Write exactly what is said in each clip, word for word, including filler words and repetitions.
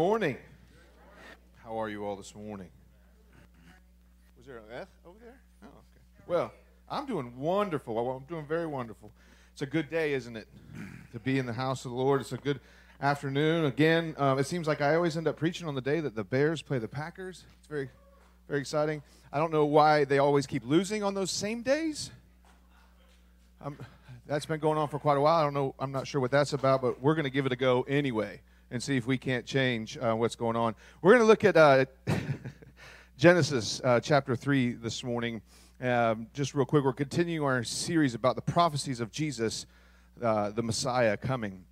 Morning. How are you all this morning? Was there an F over there? Oh, okay. Well, I'm doing wonderful. I'm doing very wonderful. It's a good day, isn't it, to be in the house of the Lord. It's a good afternoon. Again, um, it seems like I always end up preaching on the day that the Bears play the Packers. It's very, very exciting. I don't know why they always keep losing on those same days. Um, that's been going on for quite a while. I don't know. I'm not sure what that's about, but we're going to give it a go anyway and see if we can't change uh, what's going on. We're going to look at uh, Genesis uh, chapter three this morning. Um, just real quick, we're continuing our series about the prophecies of Jesus, uh, the Messiah coming.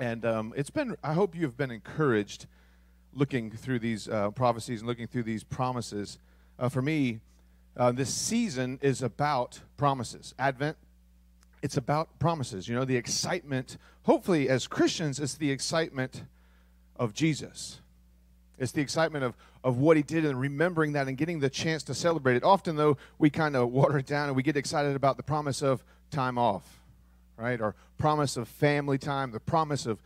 And um, it's been, I hope you've been encouraged looking through these uh, prophecies and looking through these promises. Uh, for me, uh, this season is about promises. Advent, it's about promises. You know, the excitement, hopefully as Christians, it's the excitement of Jesus. It's the excitement of, of what he did and remembering that and getting the chance to celebrate it. Often, though, we kind of water it down and we get excited about the promise of time off, right? Or promise of family time, the promise of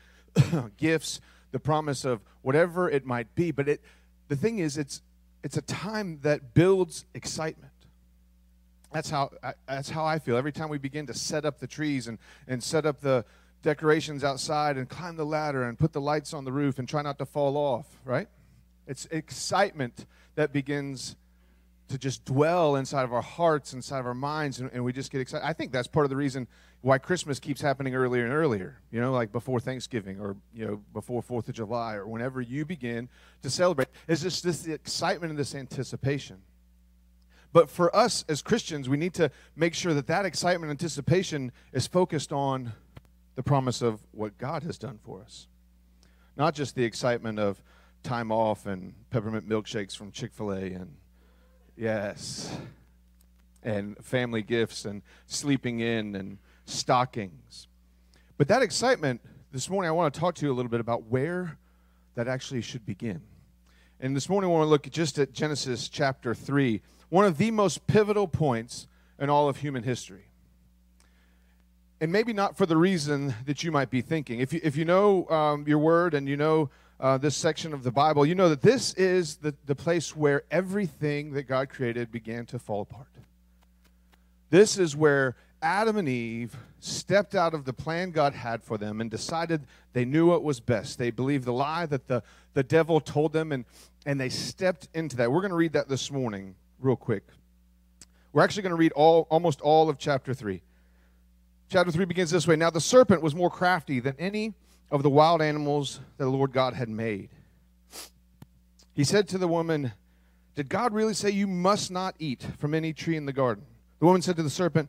gifts, the promise of whatever it might be. But it, the thing is, it's it's a time that builds excitement. That's how I, that's how I feel. Every time we begin to set up the trees and, and set up the decorations outside and climb the ladder and put the lights on the roof and try not to fall off, right? It's excitement that begins to just dwell inside of our hearts, inside of our minds, and, and we just get excited. I think that's part of the reason why Christmas keeps happening earlier and earlier, you know, like before Thanksgiving or, you know, before fourth of July or whenever you begin to celebrate. It's just this excitement and this anticipation. But for us as Christians, we need to make sure that that excitement and anticipation is focused on the promise of what God has done for us, not just the excitement of time off and peppermint milkshakes from Chick-fil-A and, yes, and family gifts and sleeping in and stockings. But that excitement, this morning I want to talk to you a little bit about where that actually should begin. And this morning I want to look just at Genesis chapter three, one of the most pivotal points in all of human history. And maybe not for the reason that you might be thinking. If you, if you know um, your word and you know Uh, this section of the Bible, you know that this is the, the place where everything that God created began to fall apart. This is where Adam and Eve stepped out of the plan God had for them and decided they knew what was best. They believed the lie that the, the devil told them, and, and they stepped into that. We're going to read that this morning real quick. We're actually going to read all almost all of chapter three. Chapter three begins this way. Now the serpent was more crafty than any of the wild animals that the Lord God had made. He said to the woman, "Did God really say you must not eat from any tree in the garden?" The woman said to the serpent,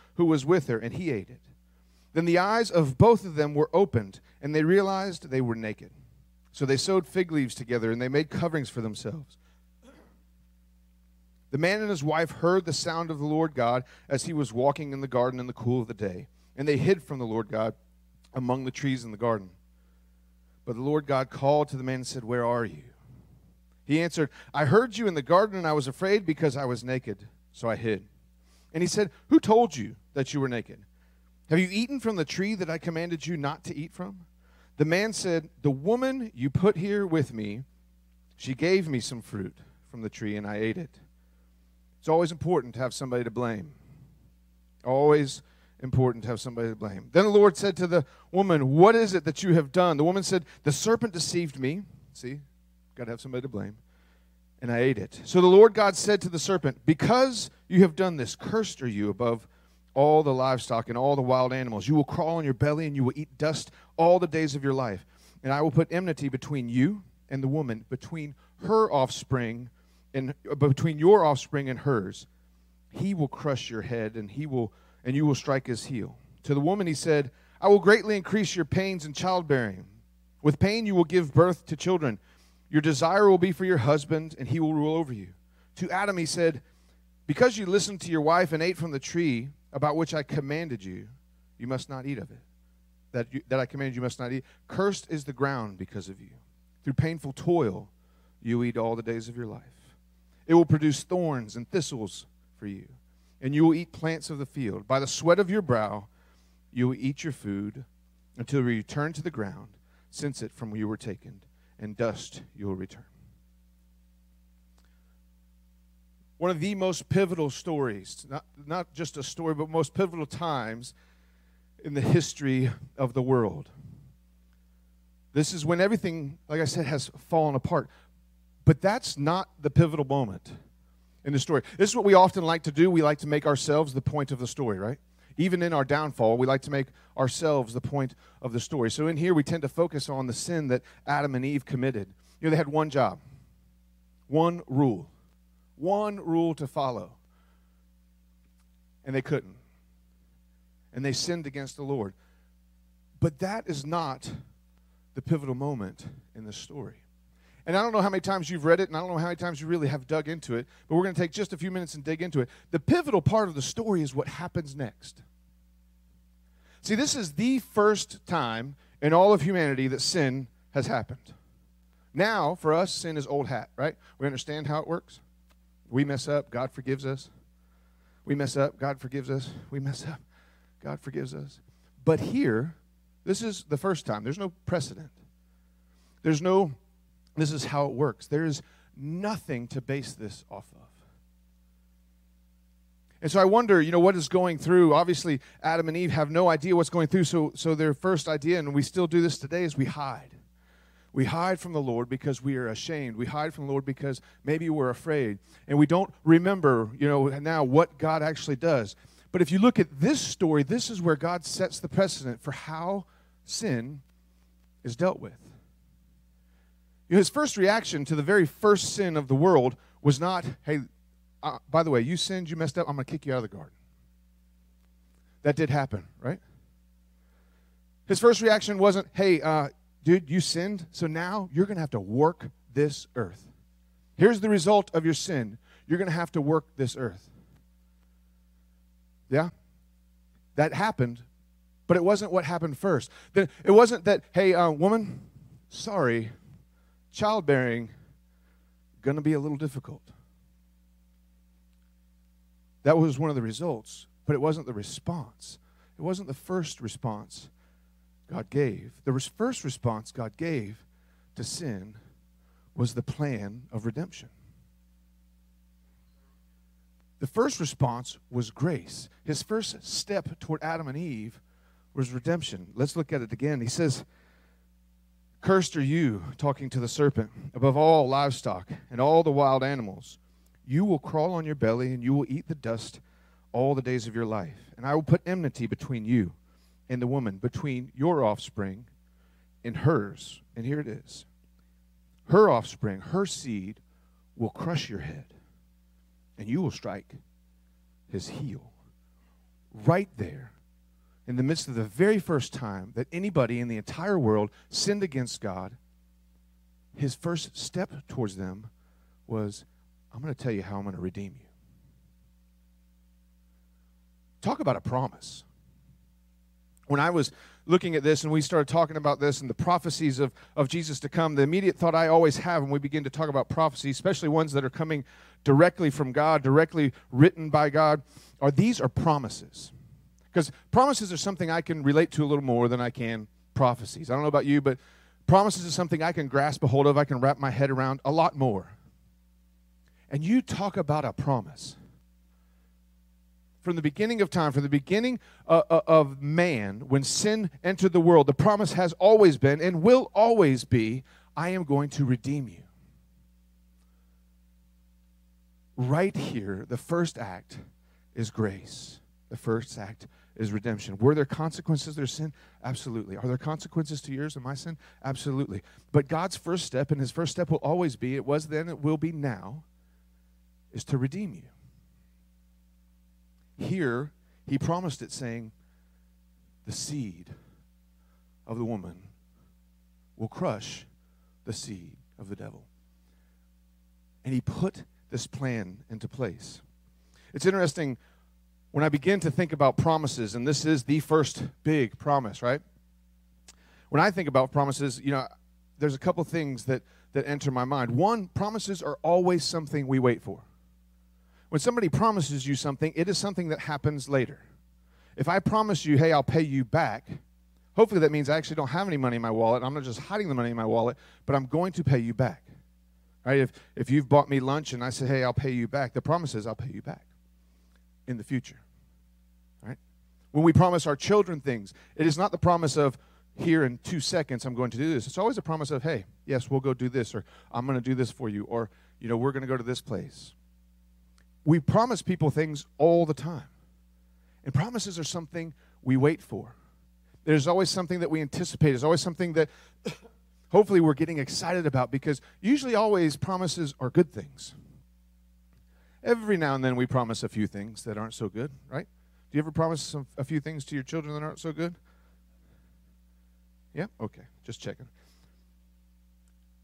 who was with her, and he ate it. Then the eyes of both of them were opened, and they realized they were naked. So they sewed fig leaves together, and they made coverings for themselves. The man and his wife heard the sound of the Lord God as he was walking in the garden in the cool of the day, and they hid from the Lord God among the trees in the garden. But the Lord God called to the man and said, "Where are you?" He answered, "I heard you in the garden, and I was afraid because I was naked, so I hid." And he said, "Who told you that you were naked? Have you eaten from the tree that I commanded you not to eat from?" The man said, "The woman you put here with me, she gave me some fruit from the tree, and I ate it." It's always important to have somebody to blame. Always important to have somebody to blame. Then the Lord said to the woman, "What is it that you have done?" The woman said, "The serpent deceived me." See, got to have somebody to blame. "And I ate it." So the Lord God said to the serpent, "Because you have done this, cursed are you above all the livestock and all the wild animals. You will crawl on your belly and you will eat dust all the days of your life. And I will put enmity between you and the woman, between her offspring and between your offspring and hers. He will crush your head and he will and you will strike his heel." To the woman he said, "I will greatly increase your pains in childbearing. With pain you will give birth to children. Your desire will be for your husband, and he will rule over you. To Adam he said, because you listened to your wife and ate from the tree about which I commanded you, you must not eat of it. That, you, that I commanded you must not eat. Cursed is the ground because of you. Through painful toil you eat all the days of your life. It will produce thorns and thistles for you, and you will eat plants of the field. By the sweat of your brow you will eat your food until you return to the ground, since it from where you were taken, and dust you will return. One of the most pivotal stories, not, not just a story, but most pivotal times in the history of the world. This is when everything, like I said, has fallen apart. But that's not the pivotal moment in the story. This is what we often like to do. We like to make ourselves the point of the story, right? Even in our downfall, we like to make ourselves the point of the story. So in here, we tend to focus on the sin that Adam and Eve committed. You know, they had one job, one rule. One rule to follow, and they couldn't, and they sinned against the Lord. But that is not the pivotal moment in the story. And I don't know how many times you've read it, and I don't know how many times you really have dug into it, but we're going to take just a few minutes and dig into it. The pivotal part of the story is what happens next. See, this is the first time in all of humanity that sin has happened. Now, for us, sin is old hat, right? We understand how it works. We mess up, God forgives us. We mess up, God forgives us. We mess up, God forgives us. But here, this is the first time. There's no precedent. There's no, this is how it works. There is nothing to base this off of. And so I wonder, you know, what is going through? Obviously, Adam and Eve have no idea what's going through, so, so their first idea, and we still do this today, is we hide. We hide from the Lord because we are ashamed. We hide from the Lord because maybe we're afraid. And we don't remember, you know, now what God actually does. But if you look at this story, this is where God sets the precedent for how sin is dealt with. You know, his first reaction to the very first sin of the world was not, hey, uh, by the way, you sinned, you messed up, I'm going to kick you out of the garden. That did happen, right? His first reaction wasn't, hey, uh, dude, you sinned, so now you're going to have to work this earth. Here's the result of your sin. You're going to have to work this earth. Yeah? That happened, but it wasn't what happened first. It wasn't that, hey, uh, woman, sorry, childbearing, going to be a little difficult. That was one of the results, but it wasn't the response. It wasn't the first response God gave. The first response God gave to sin was the plan of redemption. The first response was grace. His first step toward Adam and Eve was redemption. Let's look at it again. He says, cursed are you, talking to the serpent, above all livestock and all the wild animals. You will crawl on your belly and you will eat the dust all the days of your life. And I will put enmity between you and the woman, between your offspring and hers. And here it is. Her offspring, her seed, will crush your head, and you will strike his heel. Right there, in the midst of the very first time that anybody in the entire world sinned against God, his first step towards them was, I'm going to tell you how I'm going to redeem you. Talk about a promise. When I was looking at this and we started talking about this and the prophecies of, of Jesus to come, the immediate thought I always have when we begin to talk about prophecies, especially ones that are coming directly from God, directly written by God, are these are promises. Because promises are something I can relate to a little more than I can prophecies. I don't know about you, but promises is something I can grasp a hold of, I can wrap my head around a lot more. And you talk about a promise. From the beginning of time, from the beginning uh, of man, when sin entered the world, the promise has always been and will always be, I am going to redeem you. Right here, the first act is grace. The first act is redemption. Were there consequences to their sin? Absolutely. Are there consequences to yours and my sin? Absolutely. But God's first step, and his first step will always be, it was then, it will be now, is to redeem you. Here, he promised it, saying, the seed of the woman will crush the seed of the devil. And he put this plan into place. It's interesting when I begin to think about promises, and this is the first big promise, right? When I think about promises, you know, there's a couple things that, that enter my mind. One, promises are always something we wait for. When somebody promises you something, it is something that happens later. If I promise you, hey, I'll pay you back, hopefully that means I actually don't have any money in my wallet. I'm not just hiding the money in my wallet, but I'm going to pay you back. Right? If, if you've bought me lunch and I say, hey, I'll pay you back, the promise is I'll pay you back in the future. Right? When we promise our children things, it is not the promise of, here in two seconds I'm going to do this. It's always a promise of, hey, yes, we'll go do this, or I'm going to do this for you, or, you know, we're going to go to this place. We promise people things all the time. And promises are something we wait for. There's always something that we anticipate. There's always something that hopefully we're getting excited about, because usually always promises are good things. Every now and then we promise a few things that aren't so good, right? Do you ever promise some, a few things to your children that aren't so good? Yeah? Okay. Just checking.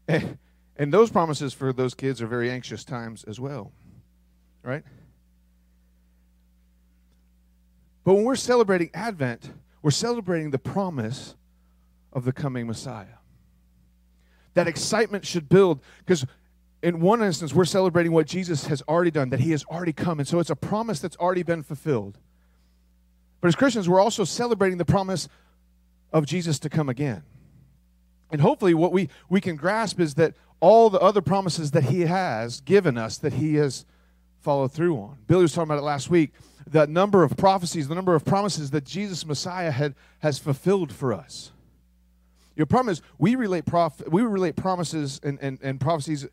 And, and those promises for those kids are very anxious times as well, right? But when we're celebrating Advent, we're celebrating the promise of the coming Messiah. That excitement should build, because in one instance, we're celebrating what Jesus has already done, that he has already come. And so it's a promise that's already been fulfilled. But as Christians, we're also celebrating the promise of Jesus to come again. And hopefully what we, we can grasp is that all the other promises that he has given us, that he has followed through on. Billy was talking about it last week, the number of prophecies, the number of promises that Jesus Messiah had, has fulfilled for us. Your problem is we relate, prof, we relate promises and, and, and prophecies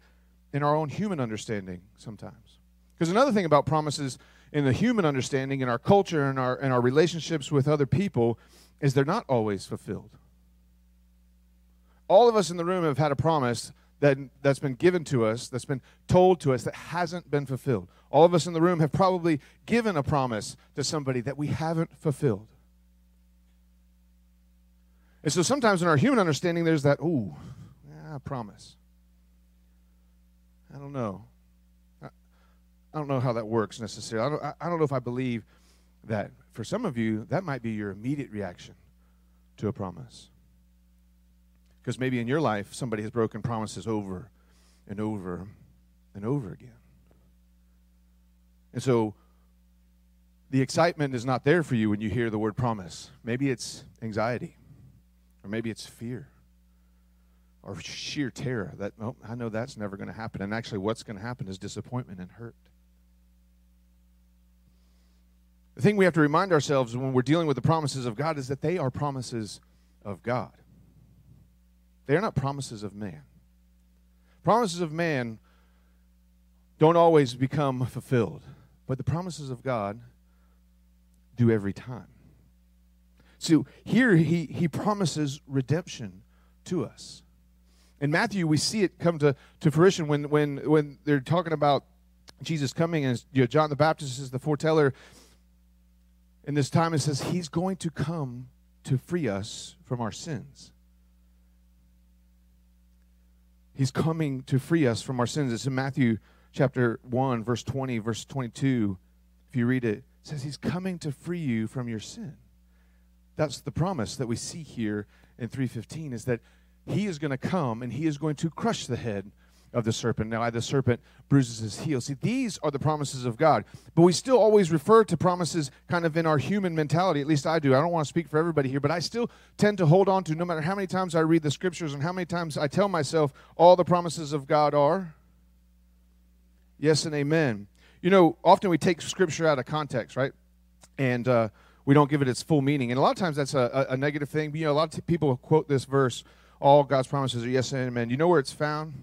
in our own human understanding sometimes. Because another thing about promises in the human understanding, in our culture, and our, in our relationships with other people, is they're not always fulfilled. All of us in the room have had a promise that, that's been given to us, that's been told to us, that hasn't been fulfilled. All of us in the room have probably given a promise to somebody that we haven't fulfilled. And so sometimes in our human understanding, there's that, ooh, yeah, promise. I don't know. I, I don't know how that works necessarily. I don't, I, I don't know if I believe that. For some of you, that might be your immediate reaction to a promise. Because maybe in your life, somebody has broken promises over and over and over again. And so the excitement is not there for you when you hear the word promise. Maybe it's anxiety, or maybe it's fear, or sheer terror that, oh, I know that's never going to happen. And actually what's going to happen is disappointment and hurt. The thing we have to remind ourselves when we're dealing with the promises of God is that they are promises of God. They are not promises of man. Promises of man don't always become fulfilled, but the promises of God do every time. So here he, he promises redemption to us. In Matthew, we see it come to, to fruition when, when, when they're talking about Jesus coming, and you know, John the Baptist is the foreteller. In this time, it says he's going to come to free us from our sins. He's coming to free us from our sins. It's in Matthew chapter one, verse twenty, verse twenty-two. If you read it, it says he's coming to free you from your sin. That's the promise that we see here in three fifteen, is that he is going to come and he is going to crush the head of the serpent. Now, the serpent bruises his heel. See, these are the promises of God. But we still always refer to promises kind of in our human mentality. At least I do. I don't want to speak for everybody here, but I still tend to hold on to, no matter how many times I read the scriptures and how many times I tell myself all the promises of God are yes and amen. You know, often we take scripture out of context, right? And uh, we don't give it its full meaning. And a lot of times that's a, a negative thing. You know, a lot of people quote this verse, all God's promises are yes and amen. You know where it's found?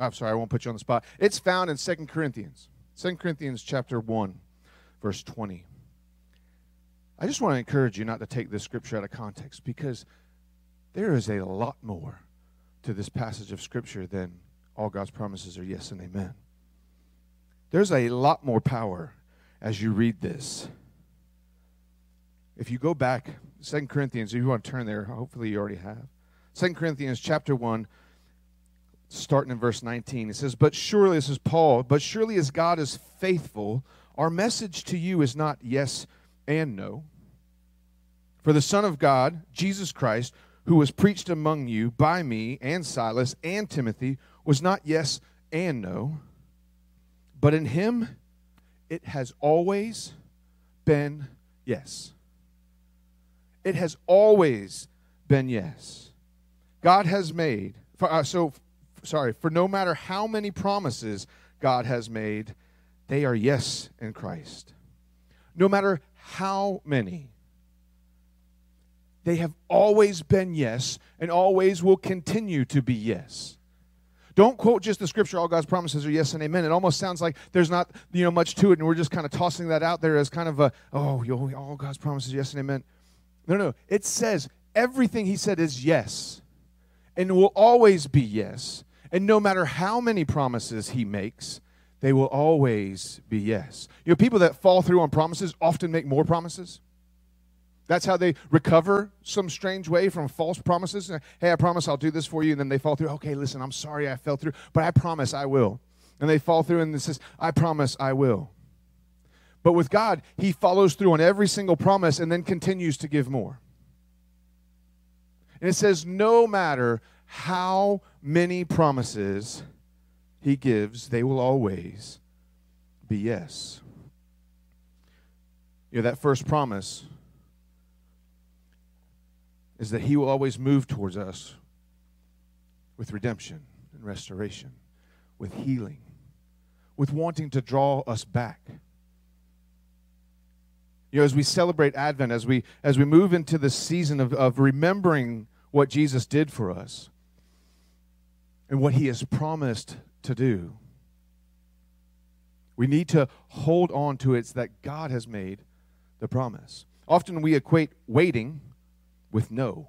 I'm sorry, I won't put you on the spot. It's found in Second Corinthians. Second Corinthians chapter one, verse twenty. I just want to encourage you not to take this scripture out of context, because there is a lot more to this passage of scripture than all God's promises are yes and amen. There's a lot more power as you read this. If you go back, Second Corinthians, if you want to turn there, hopefully you already have. Second Corinthians chapter one, starting in verse nineteen. It says, but surely, this is Paul, but surely as God is faithful, our message to you is not yes and no. For the Son of God, Jesus Christ, who was preached among you by me and Silas and Timothy, was not yes and no, but in him it has always been yes. It has always been yes. God has made, for, uh, so sorry, for no matter how many promises God has made, they are yes in Christ. No matter how many, they have always been yes and always will continue to be yes. Don't quote just the scripture, all God's promises are yes and amen. It almost sounds like there's not, you know, much to it, and we're just kind of tossing that out there as kind of a, oh, all God's promises, yes and amen. No, no, it says everything he said is yes, and will always be yes. And no matter how many promises he makes, they will always be yes. You know, people that fall through on promises often make more promises. That's how they recover some strange way from false promises. Hey, I promise I'll do this for you. And then they fall through. Okay, listen, I'm sorry I fell through, but I promise I will. And they fall through and it says, I promise I will. But with God, he follows through on every single promise and then continues to give more. And it says, no matter how many promises he gives, they will always be yes. You know, that first promise is that he will always move towards us with redemption and restoration, with healing, with wanting to draw us back. You know, as we celebrate Advent, as we as we move into this season of, of remembering what Jesus did for us and what he has promised to do, we need to hold on to it so that God has made the promise. Often we equate waiting with no.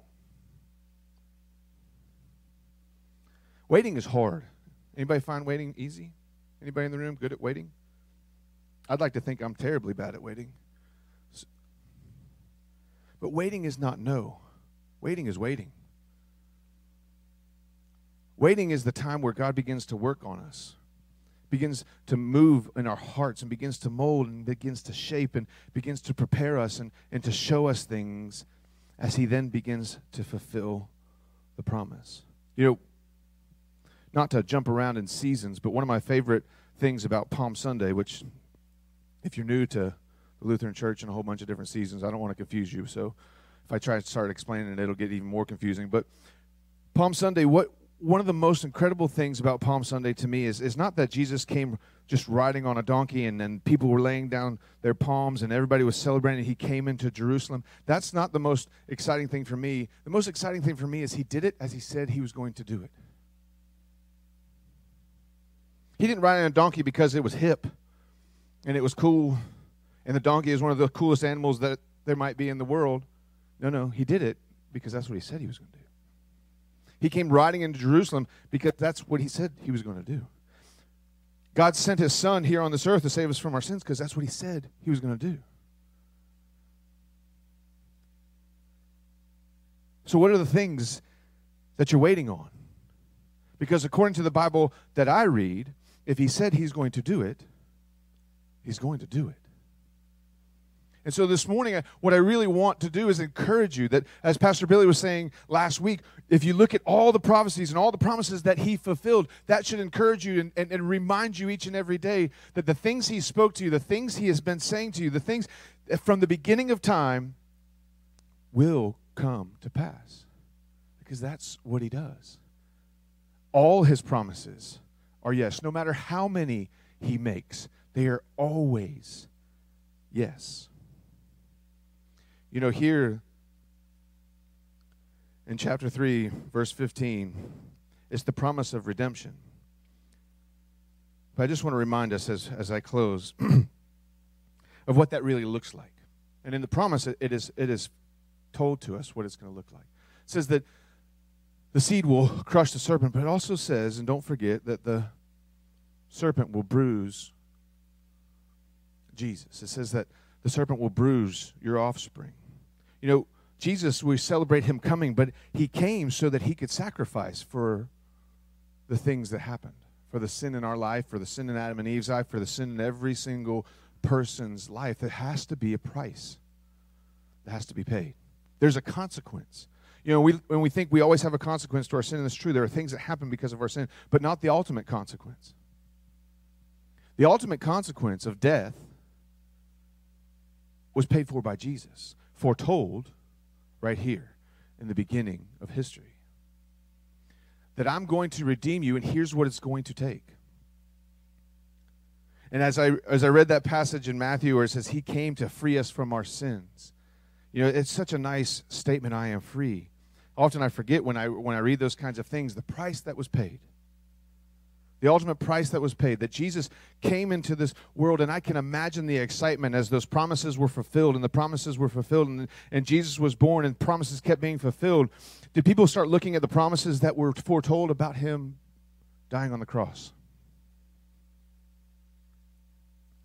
Waiting is hard. Anybody find waiting easy? Anybody in the room good at waiting? I'd like to think I'm terribly bad at waiting. But waiting is not no. Waiting is waiting. Waiting is the time where God begins to work on us, begins to move in our hearts, and begins to mold and begins to shape and begins to prepare us and, and to show us things as he then begins to fulfill the promise. You know, not to jump around in seasons, but one of my favorite things about Palm Sunday, which if you're new to the Lutheran Church and a whole bunch of different seasons, I don't want to confuse you, so if I try to start explaining it, it'll get even more confusing. But Palm Sunday, what one of the most incredible things about Palm Sunday to me is, is not that Jesus came just riding on a donkey and, and people were laying down their palms and everybody was celebrating. He came into Jerusalem. That's not the most exciting thing for me. The most exciting thing for me is he did it as he said he was going to do it. He didn't ride on a donkey because it was hip and it was cool and the donkey is one of the coolest animals that there might be in the world. No, no, he did it because that's what he said he was going to do. He came riding into Jerusalem because that's what he said he was going to do. God sent his son here on this earth to save us from our sins because that's what he said he was going to do. So what are the things that you're waiting on? Because according to the Bible that I read, if he said he's going to do it, he's going to do it. And so this morning, what I really want to do is encourage you that, as Pastor Billy was saying last week, if you look at all the prophecies and all the promises that he fulfilled, that should encourage you and, and, and remind you each and every day that the things he spoke to you, the things he has been saying to you, the things from the beginning of time will come to pass because that's what he does. All his promises are yes. No matter how many he makes, they are always yes. You know, here in chapter three, verse fifteen, it's the promise of redemption. But I just want to remind us as, as I close of what that really looks like. And in the promise, it, it is it is told to us what it's going to look like. It says that the seed will crush the serpent, but it also says, and don't forget, that the serpent will bruise Jesus. It says that the serpent will bruise your offspring. You know, Jesus, we celebrate him coming, but he came so that he could sacrifice for the things that happened, for the sin in our life, for the sin in Adam and Eve's life, for the sin in every single person's life. There has to be a price that has to be paid. There's a consequence. You know, we, when we think we always have a consequence to our sin, and it's true, there are things that happen because of our sin, but not the ultimate consequence. The ultimate consequence of death was paid for by Jesus, foretold right here in the beginning of history. That I'm going to redeem you, and here's what it's going to take. And as I as I read that passage in Matthew where it says, he came to free us from our sins, you know, it's such a nice statement, I am free. Often I forget when I when I read those kinds of things, the price that was paid. The ultimate price that was paid, that Jesus came into this world, and I can imagine the excitement as those promises were fulfilled, and the promises were fulfilled, and, and Jesus was born, and promises kept being fulfilled. Did people start looking at the promises that were foretold about him dying on the cross?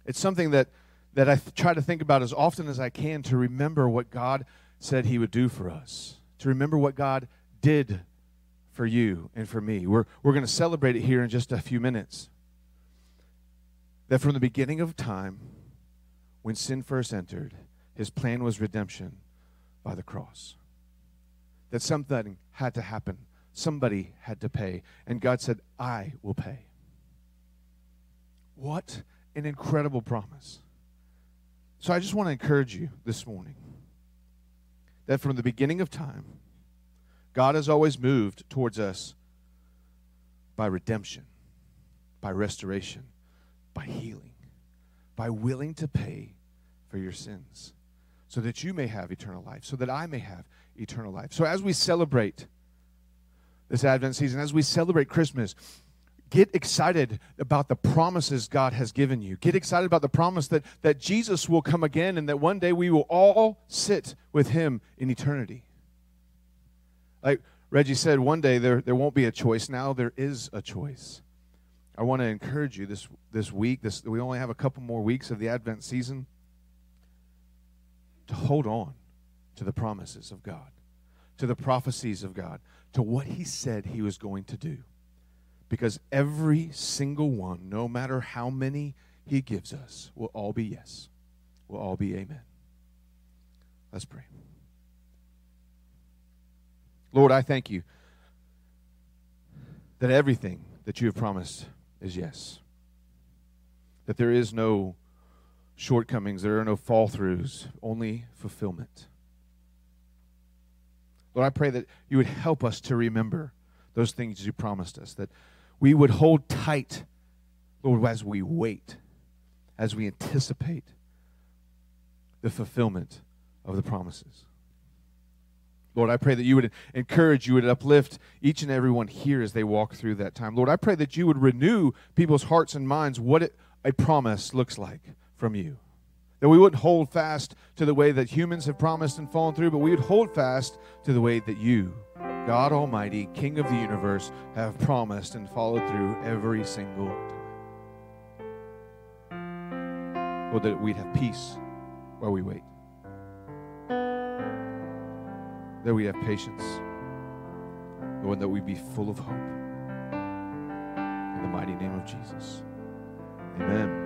It's something that, that I th- try to think about as often as I can, to remember what God said he would do for us, to remember what God did for you and for me. We're, we're going to celebrate it here in just a few minutes. That from the beginning of time, when sin first entered, his plan was redemption by the cross. That something had to happen. Somebody had to pay. And God said, I will pay. What an incredible promise. So I just want to encourage you this morning that from the beginning of time, God has always moved towards us by redemption, by restoration, by healing, by willing to pay for your sins so that you may have eternal life, so that I may have eternal life. So as we celebrate this Advent season, as we celebrate Christmas, get excited about the promises God has given you. Get excited about the promise that, that Jesus will come again, and that one day we will all sit with him in eternity. Like Reggie said, one day there, there won't be a choice. Now there is a choice. I want to encourage you this, this week. This, we only have a couple more weeks of the Advent season, to hold on to the promises of God, to the prophecies of God, to what he said he was going to do. Because every single one, no matter how many he gives us, will all be yes, will all be amen. Let's pray. Lord, I thank you that everything that you have promised is yes, that there is no shortcomings, there are no fall-throughs, only fulfillment. Lord, I pray that you would help us to remember those things you promised us, that we would hold tight, Lord, as we wait, as we anticipate the fulfillment of the promises. Lord, I pray that you would encourage, you would uplift each and every one here as they walk through that time. Lord, I pray that you would renew people's hearts and minds what it, a promise looks like from you. That we wouldn't hold fast to the way that humans have promised and fallen through, but we would hold fast to the way that you, God Almighty, King of the universe, have promised and followed through every single time. Lord, that we'd have peace while we wait. That we have patience, Lord, that we be full of hope. In the mighty name of Jesus, amen.